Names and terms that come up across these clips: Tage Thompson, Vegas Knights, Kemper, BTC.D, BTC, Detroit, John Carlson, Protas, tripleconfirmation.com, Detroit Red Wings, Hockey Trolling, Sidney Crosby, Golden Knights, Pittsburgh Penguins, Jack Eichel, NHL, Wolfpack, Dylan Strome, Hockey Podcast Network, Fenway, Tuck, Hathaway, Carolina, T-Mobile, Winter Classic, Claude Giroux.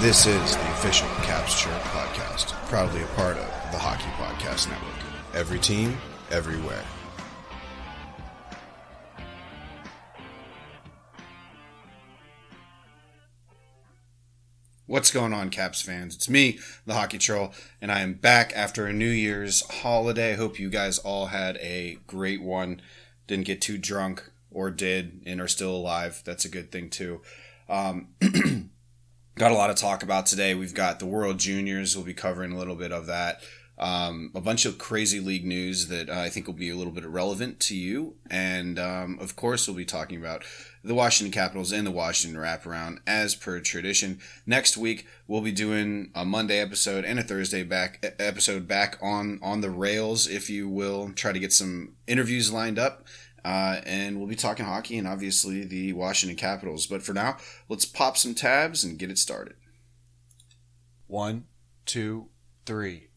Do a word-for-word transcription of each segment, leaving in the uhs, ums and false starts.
This is the official Caps Chirp Podcast, proudly a part of the Hockey Podcast Network. Every team, everywhere. What's going on, Caps fans? It's me, the Hockey Troll, and I am back after a New Year's holiday. Hope you guys all had a great one. Didn't get too drunk, or did, and are still alive. That's a good thing, too. Um... Got a lot to talk about today. We've got the World Juniors. We'll be covering a little bit of that. Um, a bunch of crazy league news that uh, I think will be a little bit relevant to you. And, um, of course, we'll be talking about the Washington Capitals and the Washington Wraparound as per tradition. Next week, we'll be doing a Monday episode and a Thursday back episode back on, on the rails, if you will. Try to get some interviews lined up. Uh, and we'll be talking hockey and obviously the Washington Capitals. But for now, let's pop some tabs and get it started. One, two, three.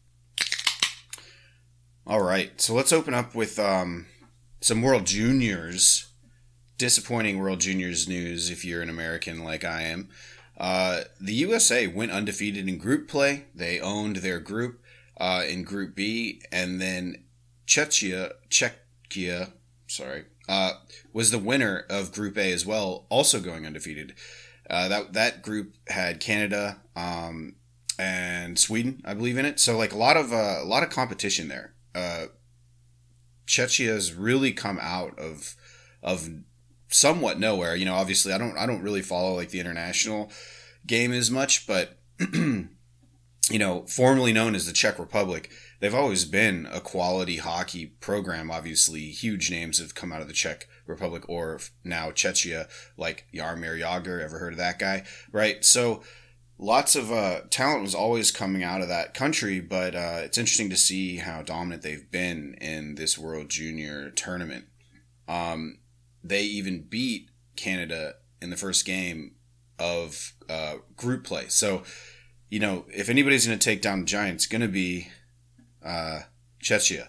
All right. So let's open up with um, some World Juniors. Disappointing World Juniors news if you're an American like I am. Uh, the U S A went undefeated in group play. They owned their group uh, in Group B. And then Czechia, Czechia, Sorry, uh, was the winner of Group A as well, also going undefeated. Uh, that that group had Canada um, and Sweden, I believe, in it. So like a lot of uh, a lot of competition there. Uh, Czechia has really come out of of somewhat nowhere. You know, obviously, I don't I don't really follow like the international game as much, but you know, formerly known as the Czech Republic. They've always been a quality hockey program. Obviously, huge names have come out of the Czech Republic or now Czechia, like Jaromír Jágr. Ever heard of that guy? Right. So lots of uh, talent was always coming out of that country, but uh, it's interesting to see how dominant they've been in this World Junior tournament. Um, they even beat Canada in the first game of uh, group play. So, you know, if anybody's going to take down the Giants, it's going to be Uh, Czechia.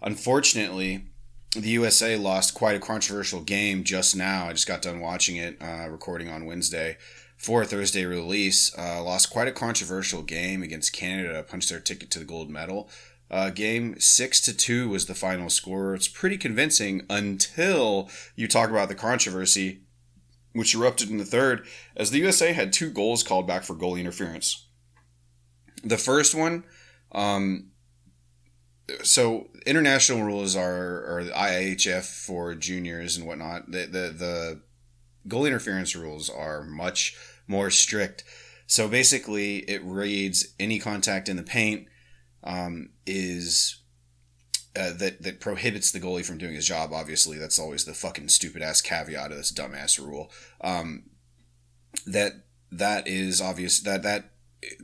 Unfortunately, the U S A lost quite a controversial game just now. I just got done watching it, uh, recording on Wednesday for a Thursday release. Uh, lost quite a controversial game against Canada. Punched their ticket to the gold medal. Uh, game six to two was the final score. It's pretty convincing until you talk about the controversy, which erupted in the third, as the U S A had two goals called back for goalie interference. The first one, um... So international rules are, or the I I H F for juniors and whatnot. The, the the goalie interference rules are much more strict. So basically, it reads any contact in the paint um, is uh, that that prohibits the goalie from doing his job. Obviously, that's always the fucking stupid ass caveat of this dumbass rule. Um, that that is obvious. That that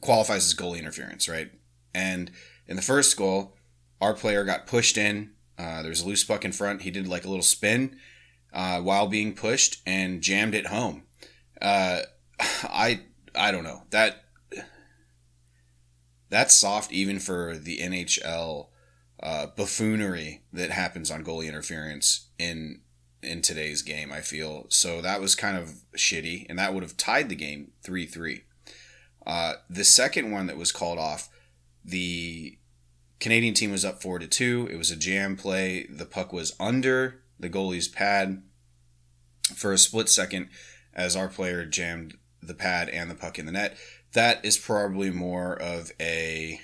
qualifies as goalie interference, right? And in the first goal, our player got pushed in. Uh, there was a loose puck in front. He did like a little spin uh, while being pushed and jammed it home. Uh, I I don't know. That that's soft even for the N H L uh, buffoonery that happens on goalie interference in in today's game, I feel. So that was kind of shitty, and that would have tied the game three three. Uh, the second one that was called off, the Canadian team was up four to two. It was a jam play. The puck was under the goalie's pad for a split second as our player jammed the pad and the puck in the net. That is probably more of a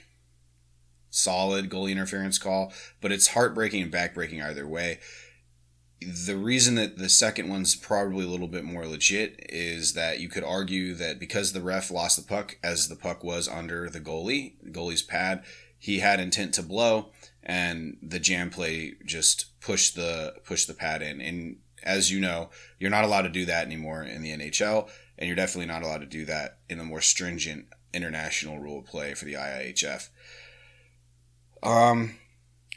solid goalie interference call, but it's heartbreaking and backbreaking either way. The reason that the second one's probably a little bit more legit is that you could argue that because the ref lost the puck as the puck was under the goalie, the goalie's pad, he had intent to blow, and the jam play just pushed the pushed the pad in. And as you know, you're not allowed to do that anymore in the N H L, and you're definitely not allowed to do that in the more stringent international rule of play for the I I H F. Um,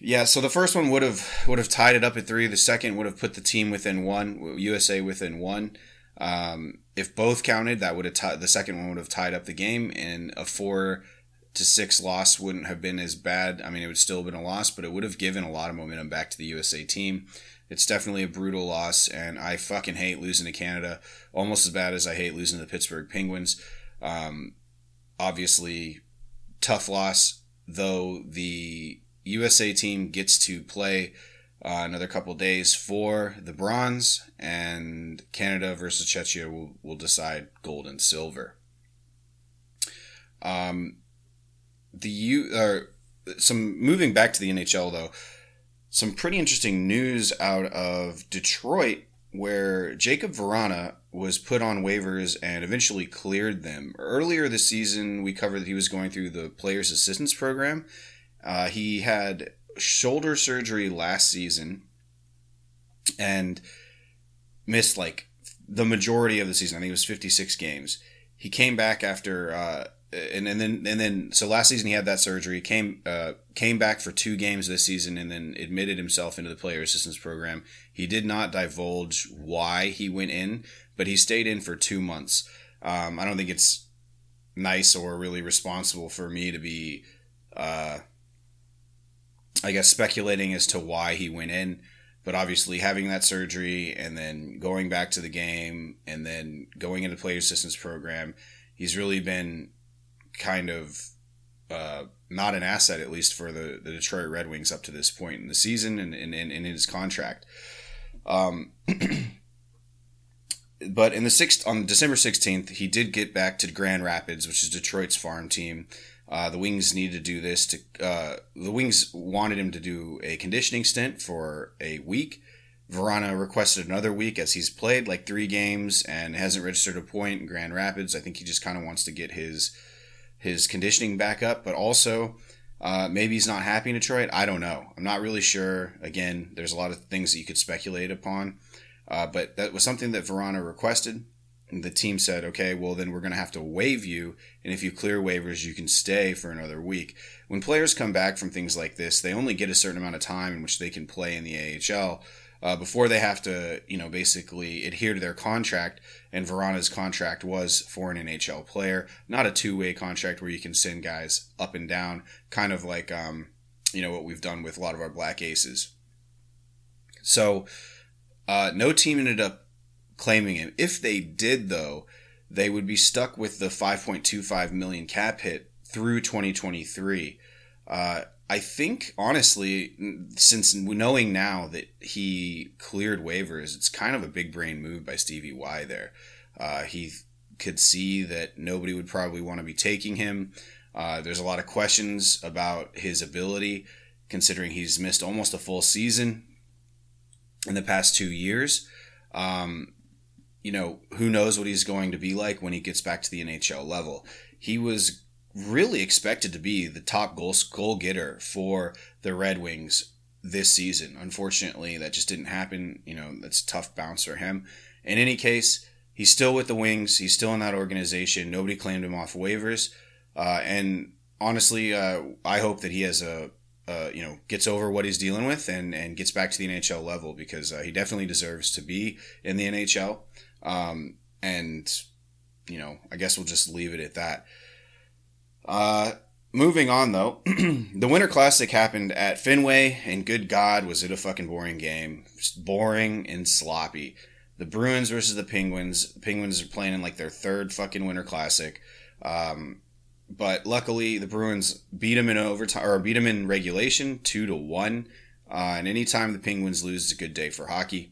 yeah, so the first one would have would have tied it up at three. The second would have put the team within one, U S A within one. Um, if both counted, that would have t- the second one would have tied up the game, and a four to six loss wouldn't have been as bad. I mean, it would still have been a loss, but it would have given a lot of momentum back to the U S A team. It's definitely a brutal loss, and I fucking hate losing to Canada almost as bad as I hate losing to the Pittsburgh Penguins. Um, obviously, tough loss, though the U S A team gets to play uh, another couple days for the bronze, and Canada versus Czechia will, will decide gold and silver. Um, the U or some moving back to the N H L though. Some pretty interesting news out of Detroit, where Jacob Verana was put on waivers and eventually cleared them. Earlier this season, we covered that he was going through the Players Assistance Program. Uh, he had shoulder surgery last season and missed like the majority of the season. I think it was fifty-six games. He came back after... Uh, And and then and then so last season he had that surgery, came uh came back for two games this season, and then admitted himself into the player assistance program. He did not divulge why he went in, but he stayed in for two months. Um, I don't think it's nice or really responsible for me to be, uh, I guess, speculating as to why he went in. But obviously having that surgery and then going back to the game and then going into the player assistance program, he's really been kind of uh, not an asset, at least for the, the Detroit Red Wings up to this point in the season and in in his contract. Um, but in the sixth on December sixteenth, he did get back to Grand Rapids, which is Detroit's farm team. Uh, the Wings needed to do this. To uh, the Wings wanted him to do a conditioning stint for a week. Verana requested another week as he's played like three games and hasn't registered a point in Grand Rapids. I think he just kind of wants to get his his conditioning back up, but also uh, maybe he's not happy in Detroit. I don't know. I'm not really sure. Again, there's a lot of things that you could speculate upon, uh, but that was something that Verana requested. And the team said, okay, well, then we're going to have to waive you, and if you clear waivers, you can stay for another week. When players come back from things like this, they only get a certain amount of time in which they can play in the A H L uh, before they have to, you know, basically adhere to their contract. And Verana's contract was for an N H L player, not a two-way contract where you can send guys up and down, kind of like, um, you know, what we've done with a lot of our black aces. So uh, no team ended up claiming him. If they did, though, they would be stuck with the five point two five million dollars cap hit through twenty twenty-three. Uh, I think, honestly, since knowing now that he cleared waivers, it's kind of a big brain move by Stevie Y there. Uh, he could see that nobody would probably want to be taking him. Uh, there's a lot of questions about his ability, considering he's missed almost a full season in the past two years. Um, you know, who knows what he's going to be like when he gets back to the N H L level. He was really expected to be the top goal goal getter for the Red Wings this season. Unfortunately, that just didn't happen. You know, that's a tough bounce for him. In any case, he's still with the Wings. He's still in that organization. Nobody claimed him off waivers. Uh, and honestly, uh, I hope that he has a, uh, you know, gets over what he's dealing with and, and gets back to the N H L level, because uh, he definitely deserves to be in the N H L. Um, and, you know, I guess we'll just leave it at that. Uh, Moving on, though, the Winter Classic happened at Fenway, and good God, was it a fucking boring game. Just boring and sloppy. The Bruins versus the Penguins. The Penguins are playing in, like, their third fucking Winter Classic. Um, but luckily, the Bruins beat them in overtime, or beat them in regulation, two to one. Uh, and any time the Penguins lose, it's a good day for hockey.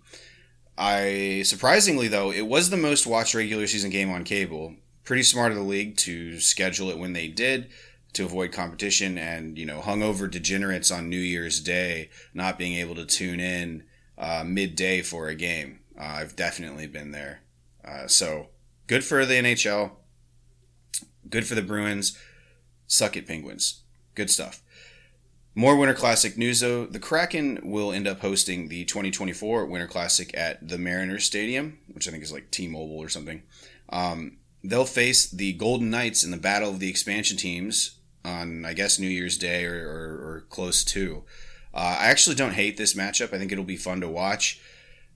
I surprisingly, though, it was the most watched regular season game on cable. Pretty smart of the league to schedule it when they did, to avoid competition and, you know, hungover degenerates on New Year's Day not being able to tune in uh, midday for a game. Uh, I've definitely been there. Uh, so good for the N H L. Good for the Bruins. Suck it, Penguins. Good stuff. More Winter Classic news, though. The Kraken will end up hosting the twenty twenty-four Winter Classic at the Mariners Stadium, which I think is like T-Mobile or something. Um, they'll face the Golden Knights in the Battle of the Expansion Teams on, I guess, New Year's Day or, or, or close to. Uh, I actually don't hate this matchup. I think it'll be fun to watch.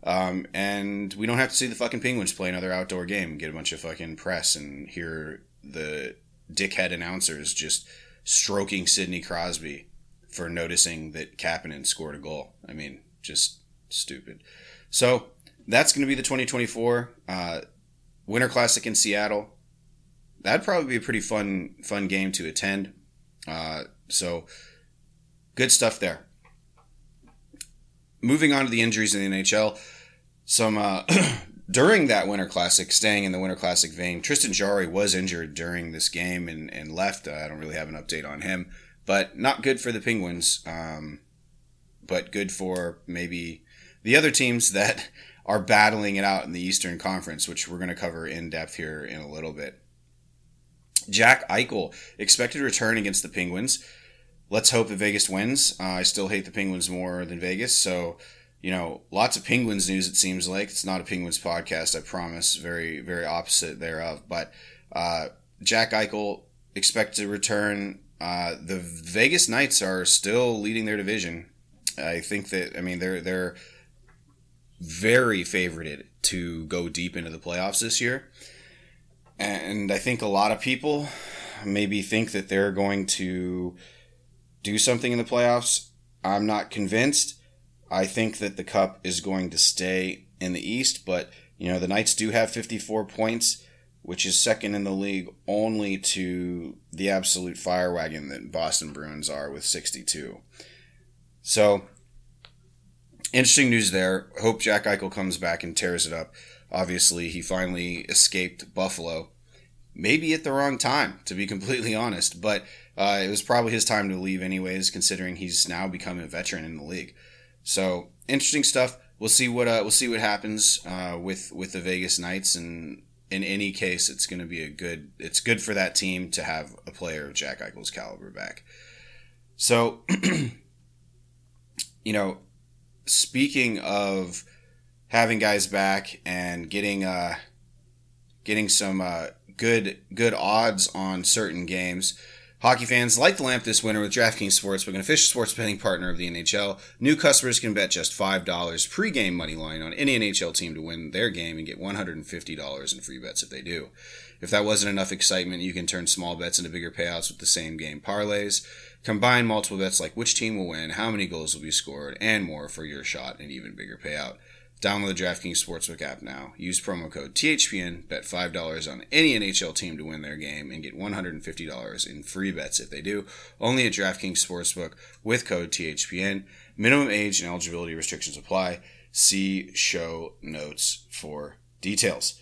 Um, and we don't have to see the fucking Penguins play another outdoor game and get a bunch of fucking press and hear the dickhead announcers just stroking Sidney Crosby for noticing that Kapanen scored a goal. I mean, just stupid. So that's going to be the twenty twenty-four uh, Winter Classic in Seattle. That'd probably be a pretty fun fun game to attend. Uh, so, good stuff there. Moving on to the injuries in the N H L. Some uh, during that Winter Classic, staying in the Winter Classic vein, Tristan Jarry was injured during this game and, and left. Uh, I don't really have an update on him. But not good for the Penguins. Um, but good for maybe the other teams that are battling it out in the Eastern Conference, which we're going to cover in depth here in a little bit. Jack Eichel, expected to return against the Penguins. Let's hope that Vegas wins. Uh, I still hate the Penguins more than Vegas. So, you know, lots of Penguins news, it seems like. It's not a Penguins podcast, I promise. Very, very opposite thereof. But uh, Jack Eichel, expected to return. Uh, the Vegas Knights are still leading their division. I think that, I mean, they're they're very favorited to go deep into the playoffs this year. And I think a lot of people maybe think that they're going to do something in the playoffs. I'm not convinced. I think that the Cup is going to stay in the East, but, you know, the Knights do have fifty-four points, which is second in the league only to the absolute fire wagon that Boston Bruins are with sixty-two. So, interesting news there. Hope Jack Eichel comes back and tears it up. Obviously, he finally escaped Buffalo, maybe at the wrong time, to be completely honest. But uh, it was probably his time to leave anyways, considering he's now become a veteran in the league. So interesting stuff. We'll see what uh, we'll see what happens uh, with with the Vegas Knights. And in any case, it's going to be a good. It's good for that team to have a player of Jack Eichel's caliber back. So, you know, speaking of having guys back and getting uh, getting some uh, good good odds on certain games. Hockey fans, light the lamp this winter with DraftKings Sportsbook, an official sports betting partner of the N H L. New customers can bet just five dollars pregame money line on any N H L team to win their game and get one hundred fifty dollars in free bets if they do. If that wasn't enough excitement, you can turn small bets into bigger payouts with the same game parlays. Combine multiple bets like which team will win, how many goals will be scored, and more for your shot and even bigger payout. Download the DraftKings Sportsbook app now. Use promo code T H P N, bet five dollars on any N H L team to win their game, and get one hundred fifty dollars in free bets if they do. Only at DraftKings Sportsbook with code T H P N. Minimum age and eligibility restrictions apply. See show notes for details.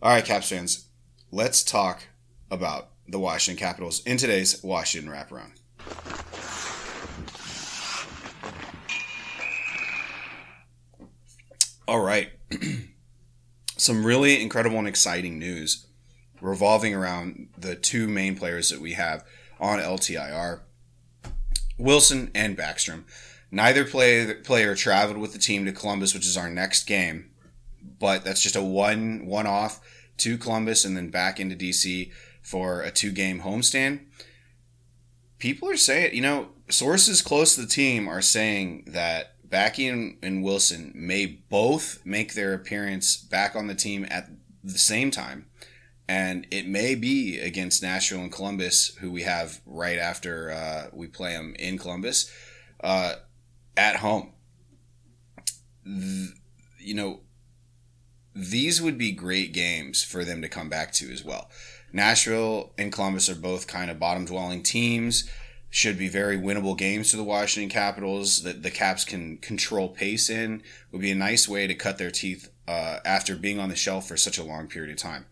All right, Caps fans, let's talk about the Washington Capitals in today's Washington Wraparound. All right, some really incredible and exciting news revolving around the two main players that we have on L T I R, Wilson and Backstrom. Neither play, player traveled with the team to Columbus, which is our next game, but that's just a one, one-off to Columbus and then back into D C for a two-game homestand. People are saying, you know, sources close to the team are saying that Backey and, and Wilson may both make their appearance back on the team at the same time And it may be against Nashville and Columbus, who we have right after uh, we play them in Columbus, uh, at home. Th- you know, these would be great games for them to come back to as well. Nashville and Columbus are both kind of bottom-dwelling teams. Should be very winnable games to the Washington Capitals that the Caps can control pace in. Would be a nice way to cut their teeth uh, after being on the shelf for such a long period of time.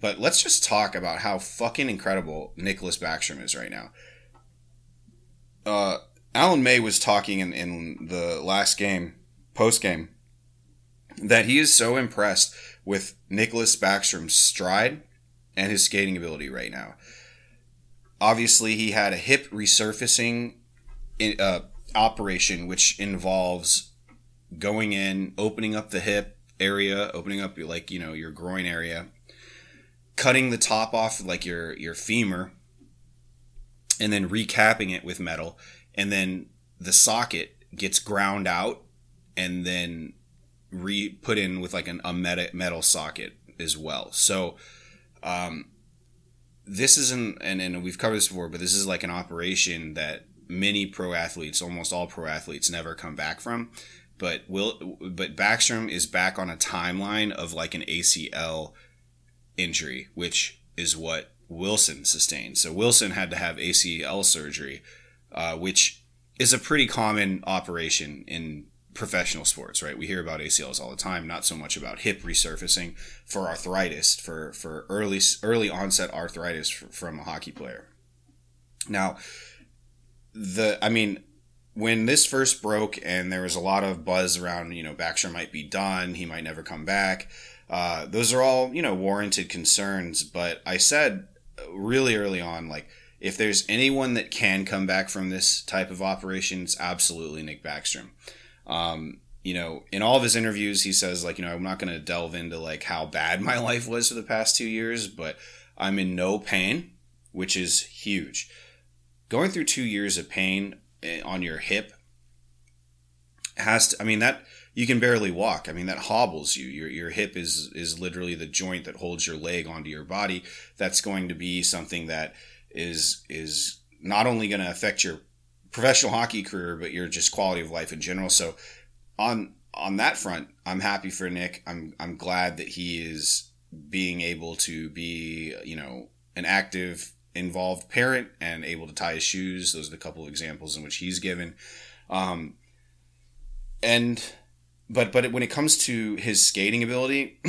But let's just talk about how fucking incredible Nicholas Backstrom is right now. Uh, Alan May was talking in, in the last game, post-game, that he is so impressed with Nicholas Backstrom's stride and his skating ability right now. Obviously, he had a hip resurfacing in, uh, operation, which involves going in, opening up the hip area, opening up your, like, you know, your groin area, cutting the top off like your your femur, and then recapping it with metal, and then the socket gets ground out and then re put in with like an, a metal socket as well. So, um. This isn't, and, and we've covered this before, but this is like an operation that many pro athletes, almost all pro athletes, never come back from. But will, but Backstrom is back on a timeline of like an A C L injury, which is what Wilson sustained. So Wilson had to have A C L surgery, uh, which is a pretty common operation in professional sports, right? We hear about A C Ls all the time, not so much about hip resurfacing for arthritis, for, for early early onset arthritis from a hockey player. Now, the I mean, when this first broke and there was a lot of buzz around, you know, Backstrom might be done, he might never come back, uh, those are all, you know, warranted concerns, but I said really early on, like, if there's anyone that can come back from this type of operation, it's absolutely Nick Backstrom. Um, you know, in all of his interviews, he says, like, you know, I'm not going to delve into like how bad my life was for the past two years, but I'm in no pain, which is huge. Going through two years of pain on your hip has to, I mean, that you can barely walk. I mean, that hobbles you. Your, your hip is, is literally the joint that holds your leg onto your body. That's going to be something that is, is not only going to affect your professional hockey career, but your just quality of life in general. So on on that front, I'm happy for Nick. I'm I'm glad that he is being able to be, you know, an active, involved parent and able to tie his shoes. Those are the couple of examples in which he's given. Um, and but but when it comes to his skating ability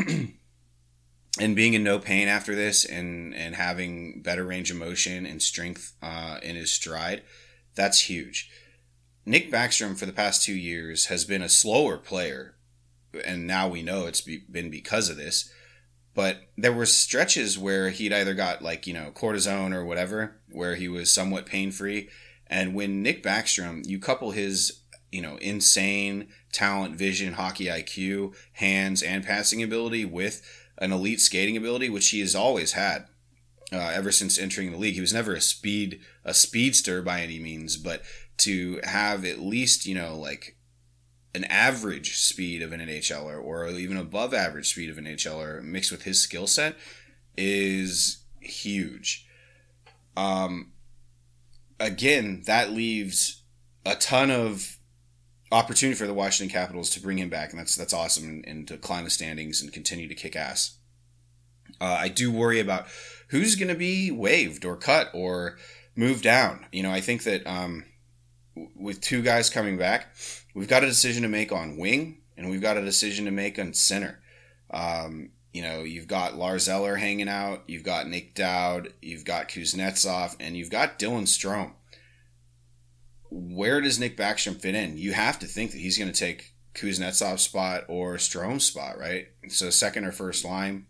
and being in no pain after this and and having better range of motion and strength uh, in his stride, that's huge. Nick Backstrom for the past two years has been a slower player, and now we know it's be, been because of this. But there were stretches where he'd either got like, you know, cortisone or whatever, where he was somewhat pain-free. And when Nick Backstrom, you couple his, you know, insane talent, vision, hockey I Q, hands, and passing ability with an elite skating ability, which he has always had. Uh, ever since entering the league, he was never a speed, a speedster by any means, but to have at least, you know, like an average speed of an NHLer or even above average speed of an NHLer mixed with his skill set is huge. Um, again, that leaves a ton of opportunity for the Washington Capitals to bring him back. And that's, that's awesome. And, and to climb the standings and continue to kick ass. Uh, I do worry about who's going to be waived or cut or moved down. You know, I think that um, w- with two guys coming back, we've got a decision to make on wing and we've got a decision to make on center. Um, you know, you've got Lars Eller hanging out. You've got Nick Dowd. You've got Kuznetsov and you've got Dylan Strome. Where does Nick Backstrom fit in? You have to think that he's going to take Kuznetsov's spot or Strome's spot, right? So second or first line.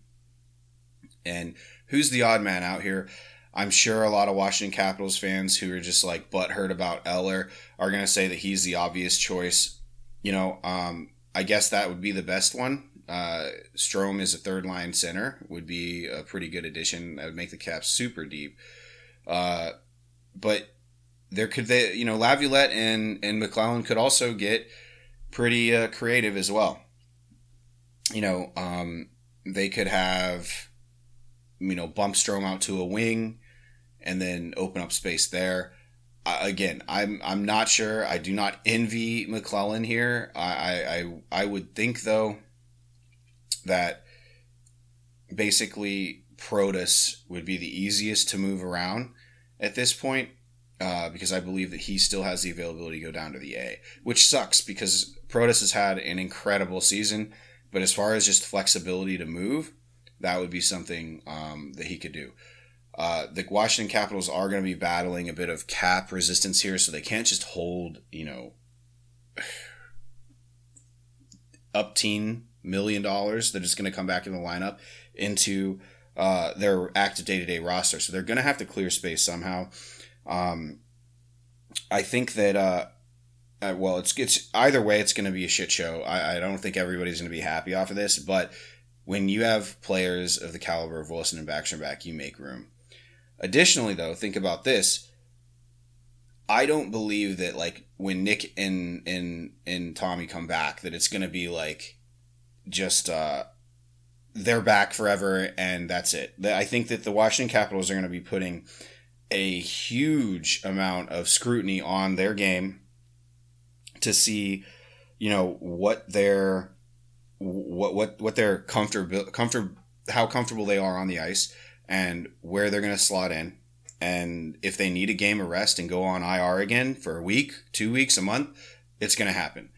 And who's the odd man out here? I'm sure a lot of Washington Capitals fans who are just like butthurt about Eller are going to say that he's the obvious choice. You know, um, I guess that would be the best one. Uh, Strome is a third line center, would be a pretty good addition. That would make the Caps super deep. Uh, but there could, they, you know, Laviolette and, and McLellan could also get pretty uh, creative as well. You know, um, they could have you know, bump Strome out to a wing and then open up space there. I, again, I'm I'm not sure. I do not envy McLellan here. I, I, I would think, though, that basically Protas would be the easiest to move around at this point, uh, because I believe that he still has the availability to go down to the A, which sucks because Protas has had an incredible season. But as far as just flexibility to move, that would be something um, that he could do. Uh, the Washington Capitals are going to be battling a bit of cap resistance here, so they can't just hold, you know, up ten million dollars that is going to come back in the lineup into uh, their active day-to-day roster. So they're going to have to clear space somehow. Um, I think that, uh, uh, well, it's, it's either way, it's going to be a shit show. I, I don't think everybody's going to be happy off of this, but when you have players of the caliber of Wilson and Backstrom back, you make room. Additionally, though, think about this. I don't believe that, like, when Nick and and and Tommy come back, that it's going to be like just uh, they're back forever and that's it. I think that the Washington Capitals are going to be putting a huge amount of scrutiny on their game to see, you know, what their what what what their comfortable comfort how comfortable they are on the ice and where they're going to slot in, and if they need a game of rest and go on I R again for a week, two weeks, a month, it's going to happen.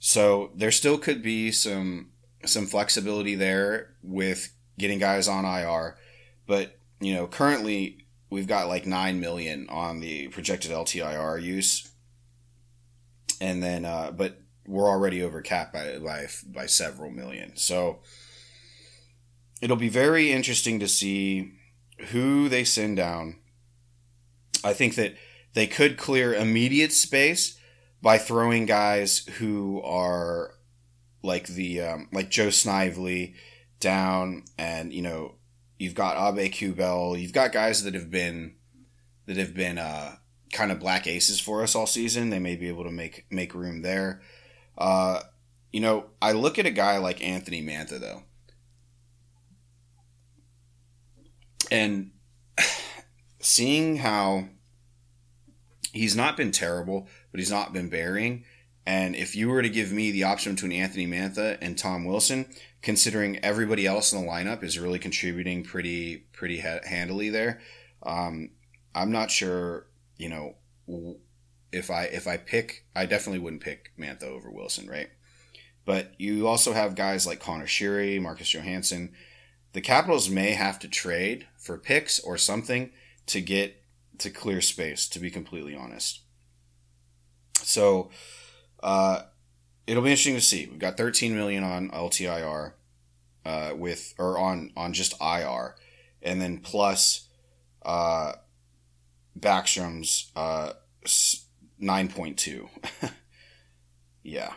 So there still could be some some flexibility there with getting guys on I R, but you know, currently we've got like nine million on the projected L T I R use, and then uh, but we're already over cap by, by by several million. So it'll be very interesting to see who they send down. I think that they could clear immediate space by throwing guys who are like the um, like Joe Snively down, and you know, you've got Abe Kubel, you've got guys that have been that have been uh, kind of black aces for us all season. They may be able to make make room there. Uh, you know, I look at a guy like Anthony Mantha, though, and seeing how he's not been terrible, but he's not been burying. And if you were to give me the option between Anthony Mantha and Tom Wilson, considering everybody else in the lineup is really contributing pretty, pretty handily there, um, I'm not sure, you know, w- If I if I pick, I definitely wouldn't pick Mantha over Wilson, right? But you also have guys like Connor Sheary, Marcus Johansson. The Capitals may have to trade for picks or something to get to clear space, to be completely honest. So uh, it'll be interesting to see. We've got thirteen million dollars on L T I R uh, with or on on just I R, and then plus uh, Backstrom's. Uh, nine point two. Yeah.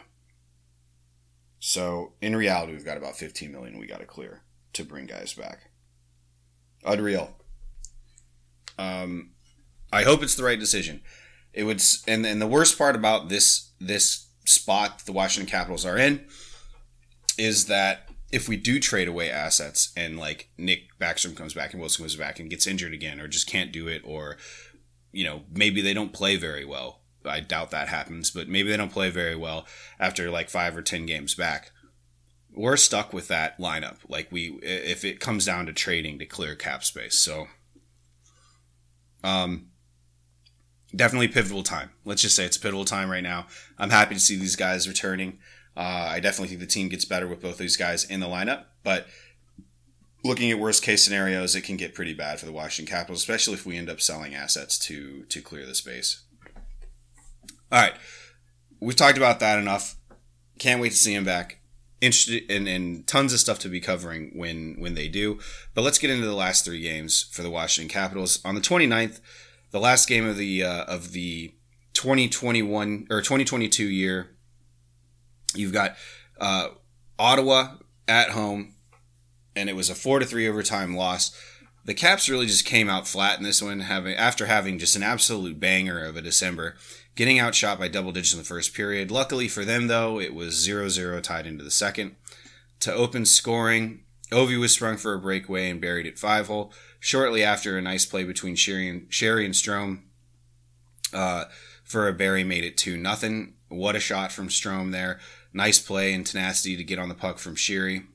So in reality, we've got about fifteen million we got to clear to bring guys back. Unreal. Um, I hope it's the right decision. It would, and and the worst part about this this spot the Washington Capitals are in is that if we do trade away assets and like Nick Backstrom comes back and Wilson comes back and gets injured again or just can't do it, or you know, maybe they don't play very well. I doubt that happens, but maybe they don't play very well after like five or ten games back. We're stuck with that lineup. Like we, if it comes down to trading to clear cap space. So, um, definitely pivotal time. Let's just say it's a pivotal time right now. I'm happy to see these guys returning. Uh, I definitely think the team gets better with both these guys in the lineup, but looking at worst case scenarios, it can get pretty bad for the Washington Capitals, especially if we end up selling assets to to clear the space. All right. We've talked about that enough. Can't wait to see him back. Interested and, and tons of stuff to be covering when, when they do. But let's get into the last three games for the Washington Capitals. On the twenty-ninth, the last game of the uh, of the twenty twenty-one or twenty twenty-two year, you've got uh, Ottawa at home. And it was a four to three overtime loss. The Caps really just came out flat in this one, having after having just an absolute banger of a December, getting outshot by double digits in the first period. Luckily for them, though, it was zero zero tied into the second. To open scoring, Ovi was sprung for a breakaway and buried at five-hole. Shortly after, a nice play between Sheary and, Sheary and Strome uh, for a bury made it two nothing. What a shot from Strome there. Nice play and tenacity to get on the puck from Sheary.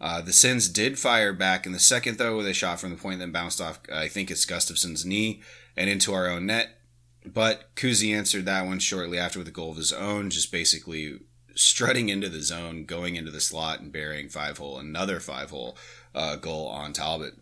Uh, the Sens did fire back in the second, though, with a shot from the point that bounced off, I think it's Gustafson's knee, and into our own net. But Kuzi answered that one shortly after with a goal of his own, just basically strutting into the zone, going into the slot, and burying five-hole, another five-hole uh, goal on Talbot.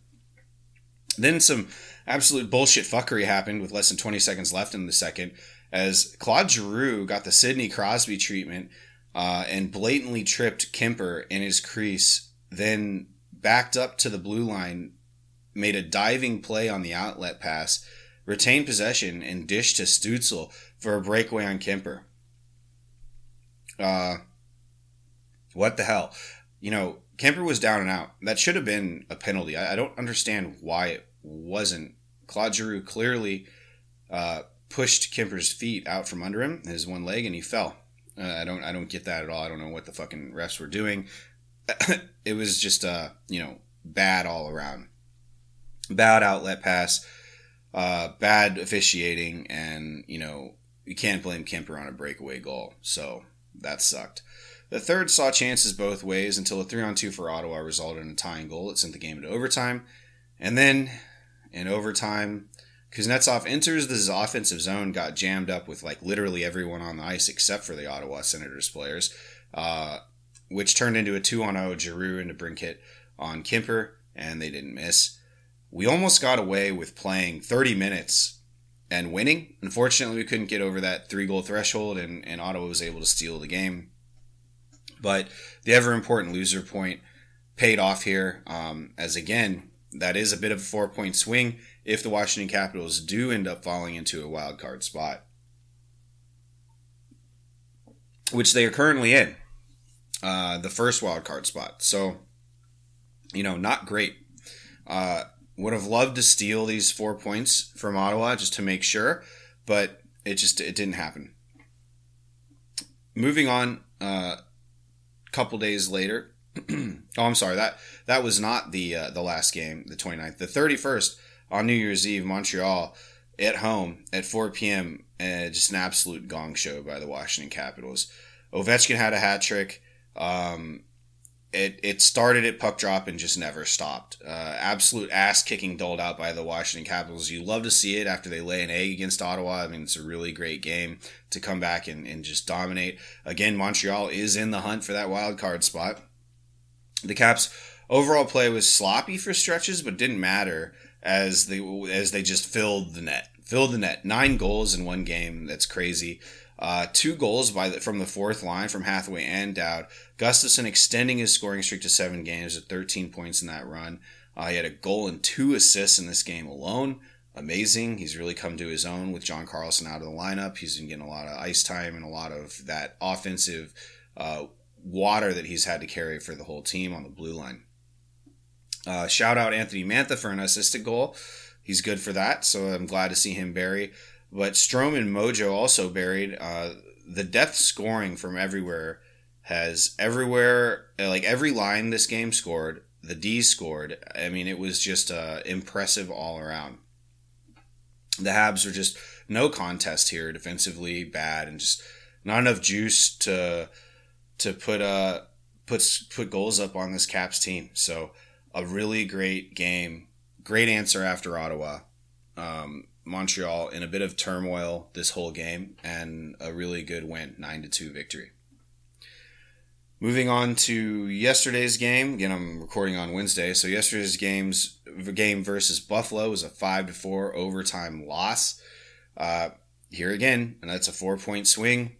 Then some absolute bullshit fuckery happened with less than twenty seconds left in the second, as Claude Giroux got the Sidney Crosby treatment uh, and blatantly tripped Kemper in his crease, then backed up to the blue line, made a diving play on the outlet pass, retained possession, and dished to Stützle for a breakaway on Kemper. Uh, what the hell? You know, Kemper was down and out. That should have been a penalty. I, I don't understand why it wasn't. Claude Giroux clearly uh, pushed Kemper's feet out from under him, his one leg, and he fell. Uh, I don't I don't get that at all. I don't know what the fucking refs were doing. It was just, uh, you know, bad all around. Bad outlet pass, uh, bad officiating, and, you know, you can't blame Kemper on a breakaway goal. So that sucked. The third saw chances both ways until a three on two for Ottawa resulted in a tying goal. It sent the game into overtime. And then, in overtime, Kuznetsov enters this offensive zone, got jammed up with, like, literally everyone on the ice except for the Ottawa Senators players, uh, which turned into a two on oh Giroux into Brinkett on Kemper, and they didn't miss. We almost got away with playing thirty minutes and winning. Unfortunately, we couldn't get over that three-goal threshold, and, and Ottawa was able to steal the game. But the ever-important loser point paid off here, um, as, again, that is a bit of a four-point swing if the Washington Capitals do end up falling into a wild-card spot, which they are currently in, uh, the first wild-card spot. So, you know, not great. Uh Would have loved to steal these four points from Ottawa just to make sure, but it just it didn't happen. Moving on, a uh, couple days later. oh, I'm sorry. That that was not the uh, the last game, the twenty-ninth. The thirty-first, on New Year's Eve, Montreal at home at four p.m. Uh, just an absolute gong show by the Washington Capitals. Ovechkin had a hat trick. Um... It it started at puck drop and just never stopped. Uh, absolute ass-kicking doled out by the Washington Capitals. You love to see it after they lay an egg against Ottawa. I mean, it's a really great game to come back and, and just dominate. Again, Montreal is in the hunt for that wild card spot. The Caps' overall play was sloppy for stretches, but didn't matter as they, as they just filled the net. Filled the net. Nine goals in one game. That's crazy. Uh, two goals by the, from the fourth line from Hathaway and Dowd. Gustafsson extending his scoring streak to seven games with thirteen points in that run. Uh, he had a goal and two assists in this game alone. Amazing. He's really come to his own with John Carlson out of the lineup. He's been getting a lot of ice time and a lot of that offensive uh, water that he's had to carry for the whole team on the blue line. Uh, shout out Anthony Mantha for an assisted goal. He's good for that, so I'm glad to see him bury. But Strome and Mojo also buried. Uh, the depth scoring from everywhere has everywhere, like every line this game scored, the D scored. I mean, it was just uh, impressive all around. The Habs were just no contest here, defensively bad, and just not enough juice to to put uh put put goals up on this Caps team. So a really great game, great answer after Ottawa. Um, Montreal in a bit of turmoil this whole game, and a really good win, nine to two victory. Moving on to yesterday's game. Again, I'm recording on Wednesday, so yesterday's game's game versus Buffalo was a five to four overtime loss. Uh, here again, and that's a four-point swing.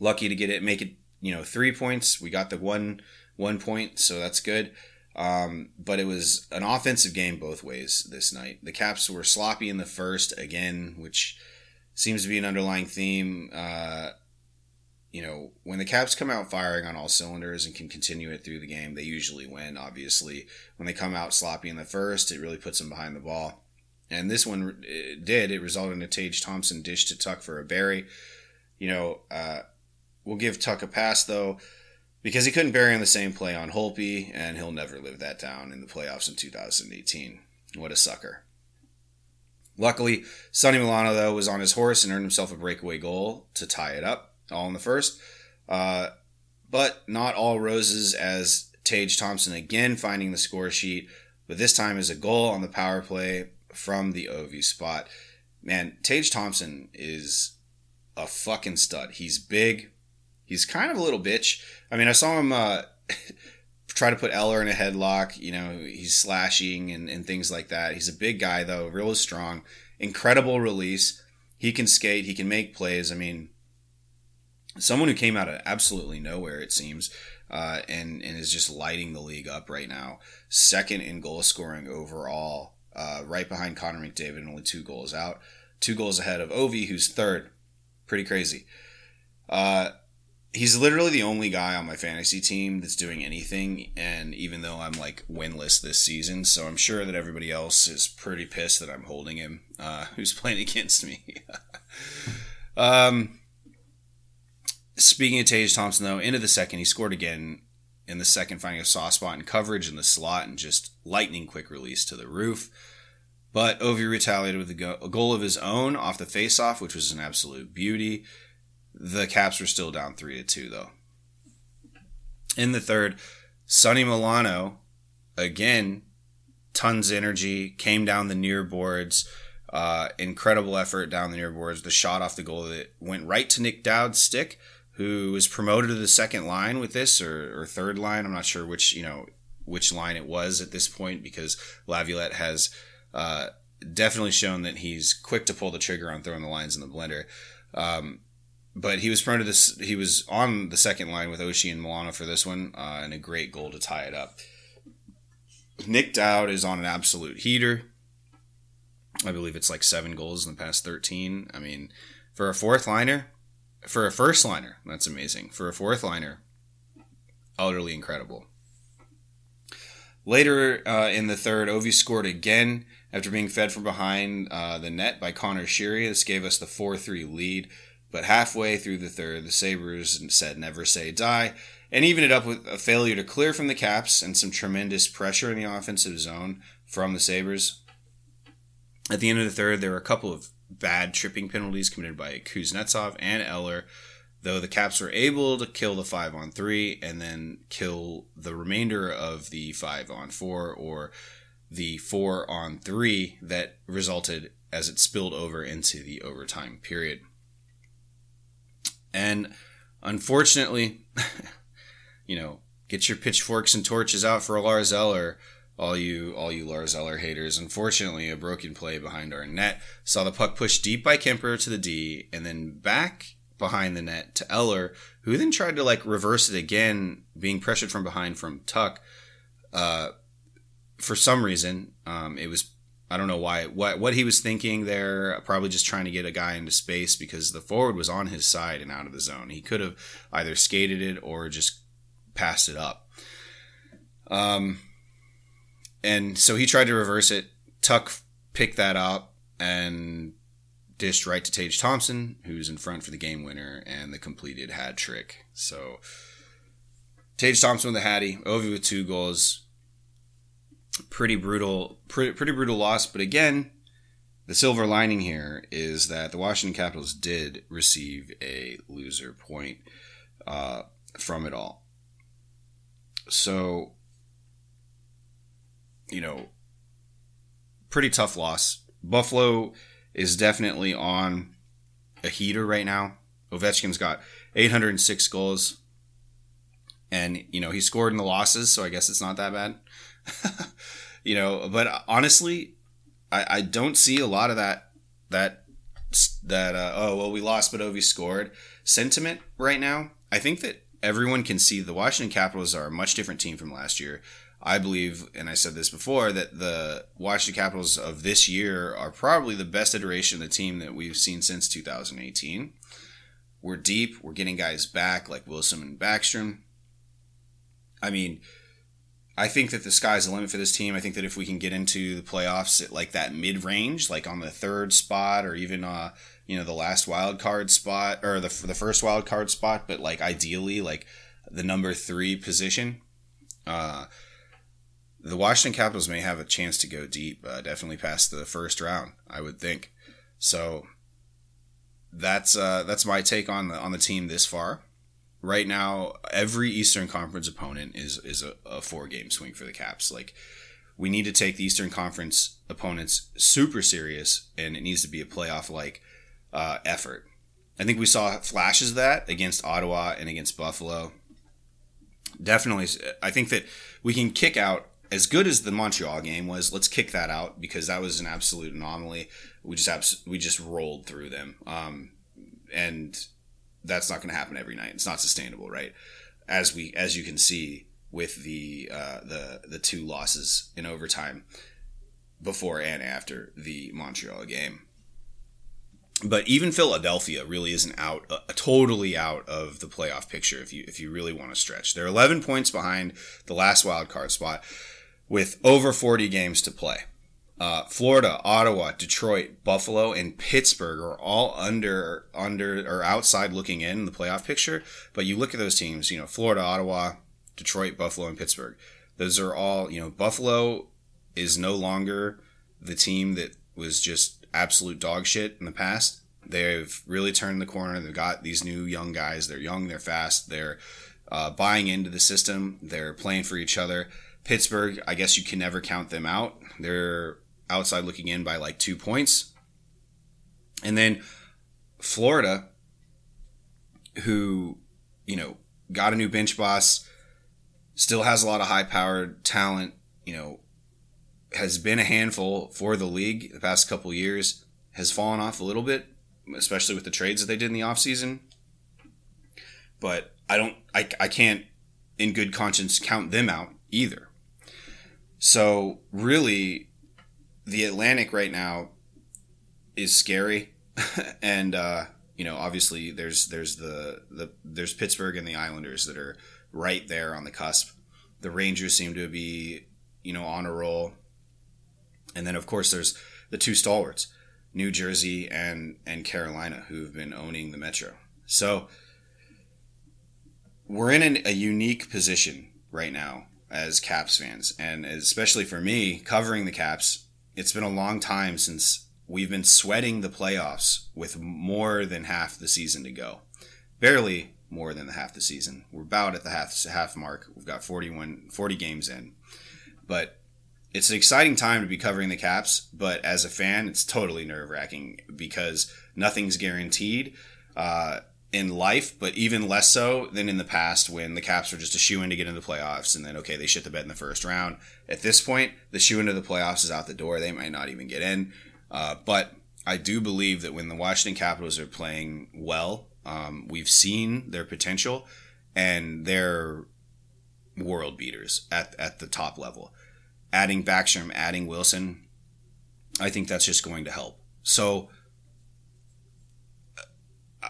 Lucky to get it, make it, you know, three points. We got the one one point, so that's good. Um, but it was an offensive game both ways this night. The Caps were sloppy in the first again, which seems to be an underlying theme. Uh, you know, when the Caps come out firing on all cylinders and can continue it through the game, they usually win, obviously. When they come out sloppy in the first, it really puts them behind the ball. And this one it did. It resulted in a Tage Thompson dish to Tuck for a bury. You know, uh, we'll give Tuck a pass, though, because he couldn't bury on the same play on Holtby, and he'll never live that down in the playoffs in two thousand eighteen. What a sucker. Luckily, Sonny Milano, though, was on his horse and earned himself a breakaway goal to tie it up, all in the first. Uh, but not all roses, as Tage Thompson again finding the score sheet, but this time is a goal on the power play from the O V spot. Man, Tage Thompson is a fucking stud. He's big. He's kind of a little bitch. I mean, I saw him uh, try to put Eller in a headlock. You know, he's slashing and, and things like that. He's a big guy, though, really strong. Incredible release. He can skate. He can make plays. I mean, someone who came out of absolutely nowhere, it seems, uh, and, and is just lighting the league up right now. Second in goal scoring overall, uh, right behind Connor McDavid, and only two goals out. Two goals ahead of Ovi, who's third. Pretty crazy. Uh, he's literally the only guy on my fantasy team that's doing anything, and even though I'm, like, winless this season, so I'm sure that everybody else is pretty pissed that I'm holding him, uh, who's playing against me. um... Speaking of Tage Thompson, though, into the second, he scored again in the second, finding a soft spot and coverage in the slot and just lightning quick release to the roof. But Ovi retaliated with a, go- a goal of his own off the faceoff, which was an absolute beauty. The Caps were still down three to two, though. In the third, Sonny Milano, again, tons of energy, came down the near boards. Uh, incredible effort down the near boards. The shot off the goal that went right to Nick Dowd's stick, who was promoted to the second line with this, or, or third line. I'm not sure which, you know, which line it was at this point, because Laviolette has uh, definitely shown that he's quick to pull the trigger on throwing the lines in the blender. Um, but he was promoted to this. He was on the second line with Oshie and Milano for this one, uh, and a great goal to tie it up. Nick Dowd is on an absolute heater. I believe it's like seven goals in the past thirteen. I mean, for a fourth liner, for a first liner, that's amazing. For a fourth liner, utterly incredible. Later uh, in the third, Ovi scored again after being fed from behind uh, the net by Connor Sheary. This gave us the four three lead. But halfway through the third, the Sabres said never say die and evened it up with a failure to clear from the Caps and some tremendous pressure in the offensive zone from the Sabres. At the end of the third, there were a couple of bad tripping penalties committed by Kuznetsov and Eller, though the Caps were able to kill the five on three and then kill the remainder of the five on four, or the four on three that resulted as it spilled over into the overtime period. And unfortunately, you know, get your pitchforks and torches out for Lars Eller. All you all you Lars Eller haters. Unfortunately, a broken play behind our net saw the puck pushed deep by Kemper to the D and then back behind the net to Eller, who then tried to like reverse it again, being pressured from behind from Tuck. Uh, for some reason, um, it was, I don't know why, what, what he was thinking there, probably just trying to get a guy into space because the forward was on his side and out of the zone. He could have either skated it or just passed it up. Um... And so he tried to reverse it. Tuck picked that up and dished right to Tage Thompson, who's in front for the game winner and the completed hat trick. So Tage Thompson with the hattie, Ovi with two goals. Pretty brutal, pretty, pretty brutal loss. But again, the silver lining here is that the Washington Capitals did receive a loser point uh, from it all. So, you know, pretty tough loss. Buffalo is definitely on a heater right now. Ovechkin's got eight hundred six goals. And, you know, he scored in the losses, so I guess it's not that bad. You know, but honestly, I, I don't see a lot of that, that, that, uh, oh, well, we lost, but Ovi scored sentiment right now. I think that everyone can see the Washington Capitals are a much different team from last year. I believe, and I said this before, that the Washington Capitals of this year are probably the best iteration of the team that we've seen since two thousand eighteen. We're deep. We're getting guys back like Wilson and Backstrom. I mean, I think that the sky's the limit for this team. I think that if we can get into the playoffs at like that mid-range, like on the third spot or even, uh, you know, the last wild card spot or the, the first wild card spot, but like ideally like the number three position. Uh, the Washington Capitals may have a chance to go deep, uh, definitely past the first round, I would think. So that's uh, that's my take on the on the team this far. Right now, every Eastern Conference opponent is is a, a four game swing for the Caps. Like, we need to take the Eastern Conference opponents super serious, and it needs to be a playoff like uh, effort. I think we saw flashes of that against Ottawa and against Buffalo. Definitely, I think that we can kick out, as good as the Montreal game was, let's kick that out, because that was an absolute anomaly. We just abs- we just rolled through them, um, and that's not going to happen every night. It's not sustainable, right? As we as you can see with the uh, the the two losses in overtime before and after the Montreal game. But even Philadelphia really isn't out, uh, totally out of the playoff picture. If you if you really want to stretch, they're eleven points behind the last wild card spot, with over forty games to play. Uh, Florida, Ottawa, Detroit, Buffalo, and Pittsburgh are all under under or outside looking in, in the playoff picture. But you look at those teams, you know, Florida, Ottawa, Detroit, Buffalo, and Pittsburgh. Those are all, you know, Buffalo is no longer the team that was just absolute dog shit in the past. They've really turned the corner. They've got these new young guys. They're young, they're fast, they're uh, buying into the system, they're playing for each other. Pittsburgh, I guess you can never count them out. They're outside looking in by like two points. And then Florida, who, you know, got a new bench boss, still has a lot of high-powered talent, you know, has been a handful for the league the past couple years, has fallen off a little bit, especially with the trades that they did in the offseason. But I don't, I, I can't in good conscience count them out either. So really, the Atlantic right now is scary. And, uh, you know, obviously there's, there's the, the, there's Pittsburgh and the Islanders that are right there on the cusp. The Rangers seem to be, you know, on a roll. And then, of course, there's the two stalwarts, New Jersey and, and Carolina, who've been owning the Metro. So we're in an, a unique position right now as Caps fans. And especially for me, covering the Caps, it's been a long time since we've been sweating the playoffs with more than half the season to go. Barely more than the half the season. We're about at the half half mark. We've got forty-one, forty games in. But it's an exciting time to be covering the Caps, but as a fan, it's totally nerve-wracking because nothing's guaranteed uh, in life, but even less so than in the past when the Caps were just a shoe-in to get into the playoffs, and then, okay, they shit the bed in the first round. At this point, the shoe-in to the playoffs is out the door. They might not even get in. Uh, but I do believe that when the Washington Capitals are playing well, um, we've seen their potential, and they're world beaters at at the top level. Adding Backstrom, adding Wilson, I think that's just going to help. So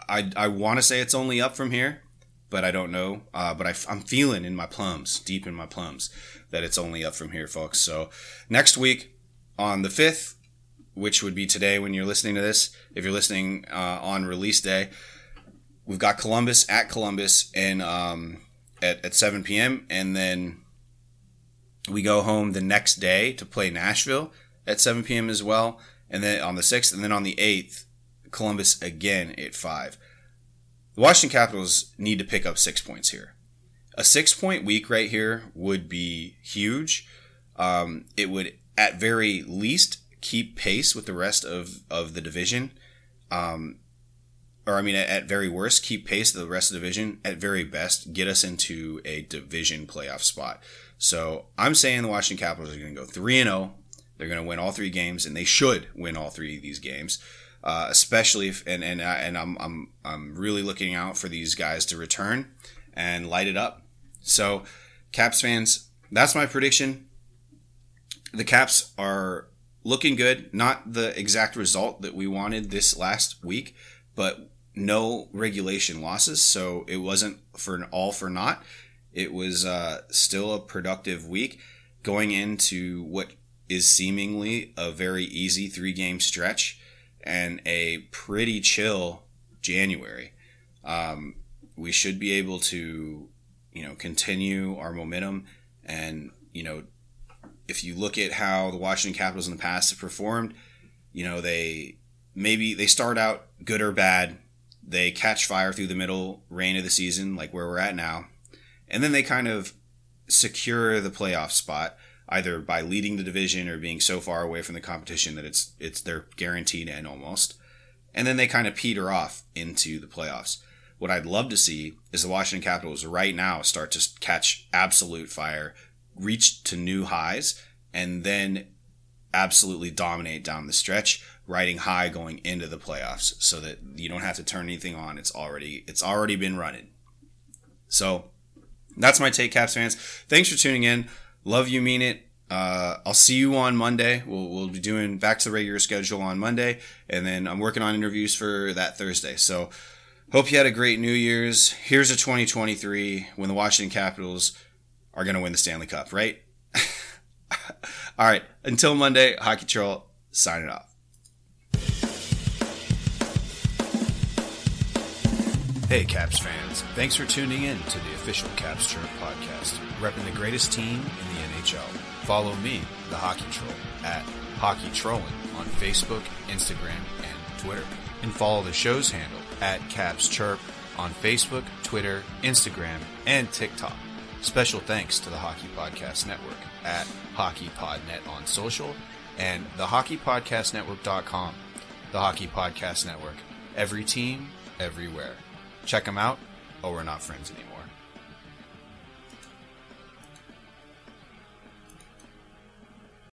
I I want to say it's only up from here, but I don't know. Uh, but I, I'm feeling in my plums, deep in my plums, that it's only up from here, folks. So next week on the fifth, which would be today when you're listening to this, if you're listening uh, on release day, we've got Columbus at Columbus and um, at, at seven p.m. and then we go home the next day to play Nashville at seven p.m. as well, and then on the sixth, and then on the eighth, Columbus again at five. The Washington Capitals need to pick up six points here. A six-point week right here would be huge. Um, it would, at very least, keep pace with the rest of, of the division. Um, or, I mean, at, at very worst, keep pace with the rest of the division. At very best, get us into a division playoff spot. So I'm saying the Washington Capitals are going to go three and oh. They're going to win all three games, and they should win all three of these games, uh, especially if and and and I'm I'm I'm really looking out for these guys to return and light it up. So, Caps fans, that's my prediction. The Caps are looking good. Not the exact result that we wanted this last week, but no regulation losses, so it wasn't for an all for naught. It was uh, still a productive week going into what is seemingly a very easy three-game stretch and a pretty chill January. Um, we should be able to, you know, continue our momentum. And, you know, if you look at how the Washington Capitals in the past have performed, you know, they maybe they start out good or bad. They catch fire through the middle reign of the season, like where we're at now. And then they kind of secure the playoff spot, either by leading the division or being so far away from the competition that it's it's they're guaranteed in almost. And then they kind of peter off into the playoffs. What I'd love to see is the Washington Capitals right now start to catch absolute fire, reach to new highs, and then absolutely dominate down the stretch, riding high going into the playoffs so that you don't have to turn anything on. It's already it's already been running. So that's my take, Caps fans. Thanks for tuning in. Love you, mean it. Uh, I'll see you on Monday. We'll we'll be doing back to the regular schedule on Monday, and then I'm working on interviews for that Thursday. So hope you had a great New Year's. Here's a twenty twenty-three when the Washington Capitals are going to win the Stanley Cup, right? All right. Until Monday, Hockey Troll, signing off. Hey, Caps fans. Thanks for tuning in to the official Caps Chirp Podcast, repping the greatest team in the N H L. Follow me, the Hockey Troll, at Hockey Trolling on Facebook, Instagram, and Twitter. And follow the show's handle at Caps Chirp on Facebook, Twitter, Instagram, and TikTok. Special thanks to the Hockey Podcast Network at HockeyPodNet on social and the hockey podcast network dot com. The Hockey Podcast Network. Every team, everywhere. Check them out, or we're not friends anymore.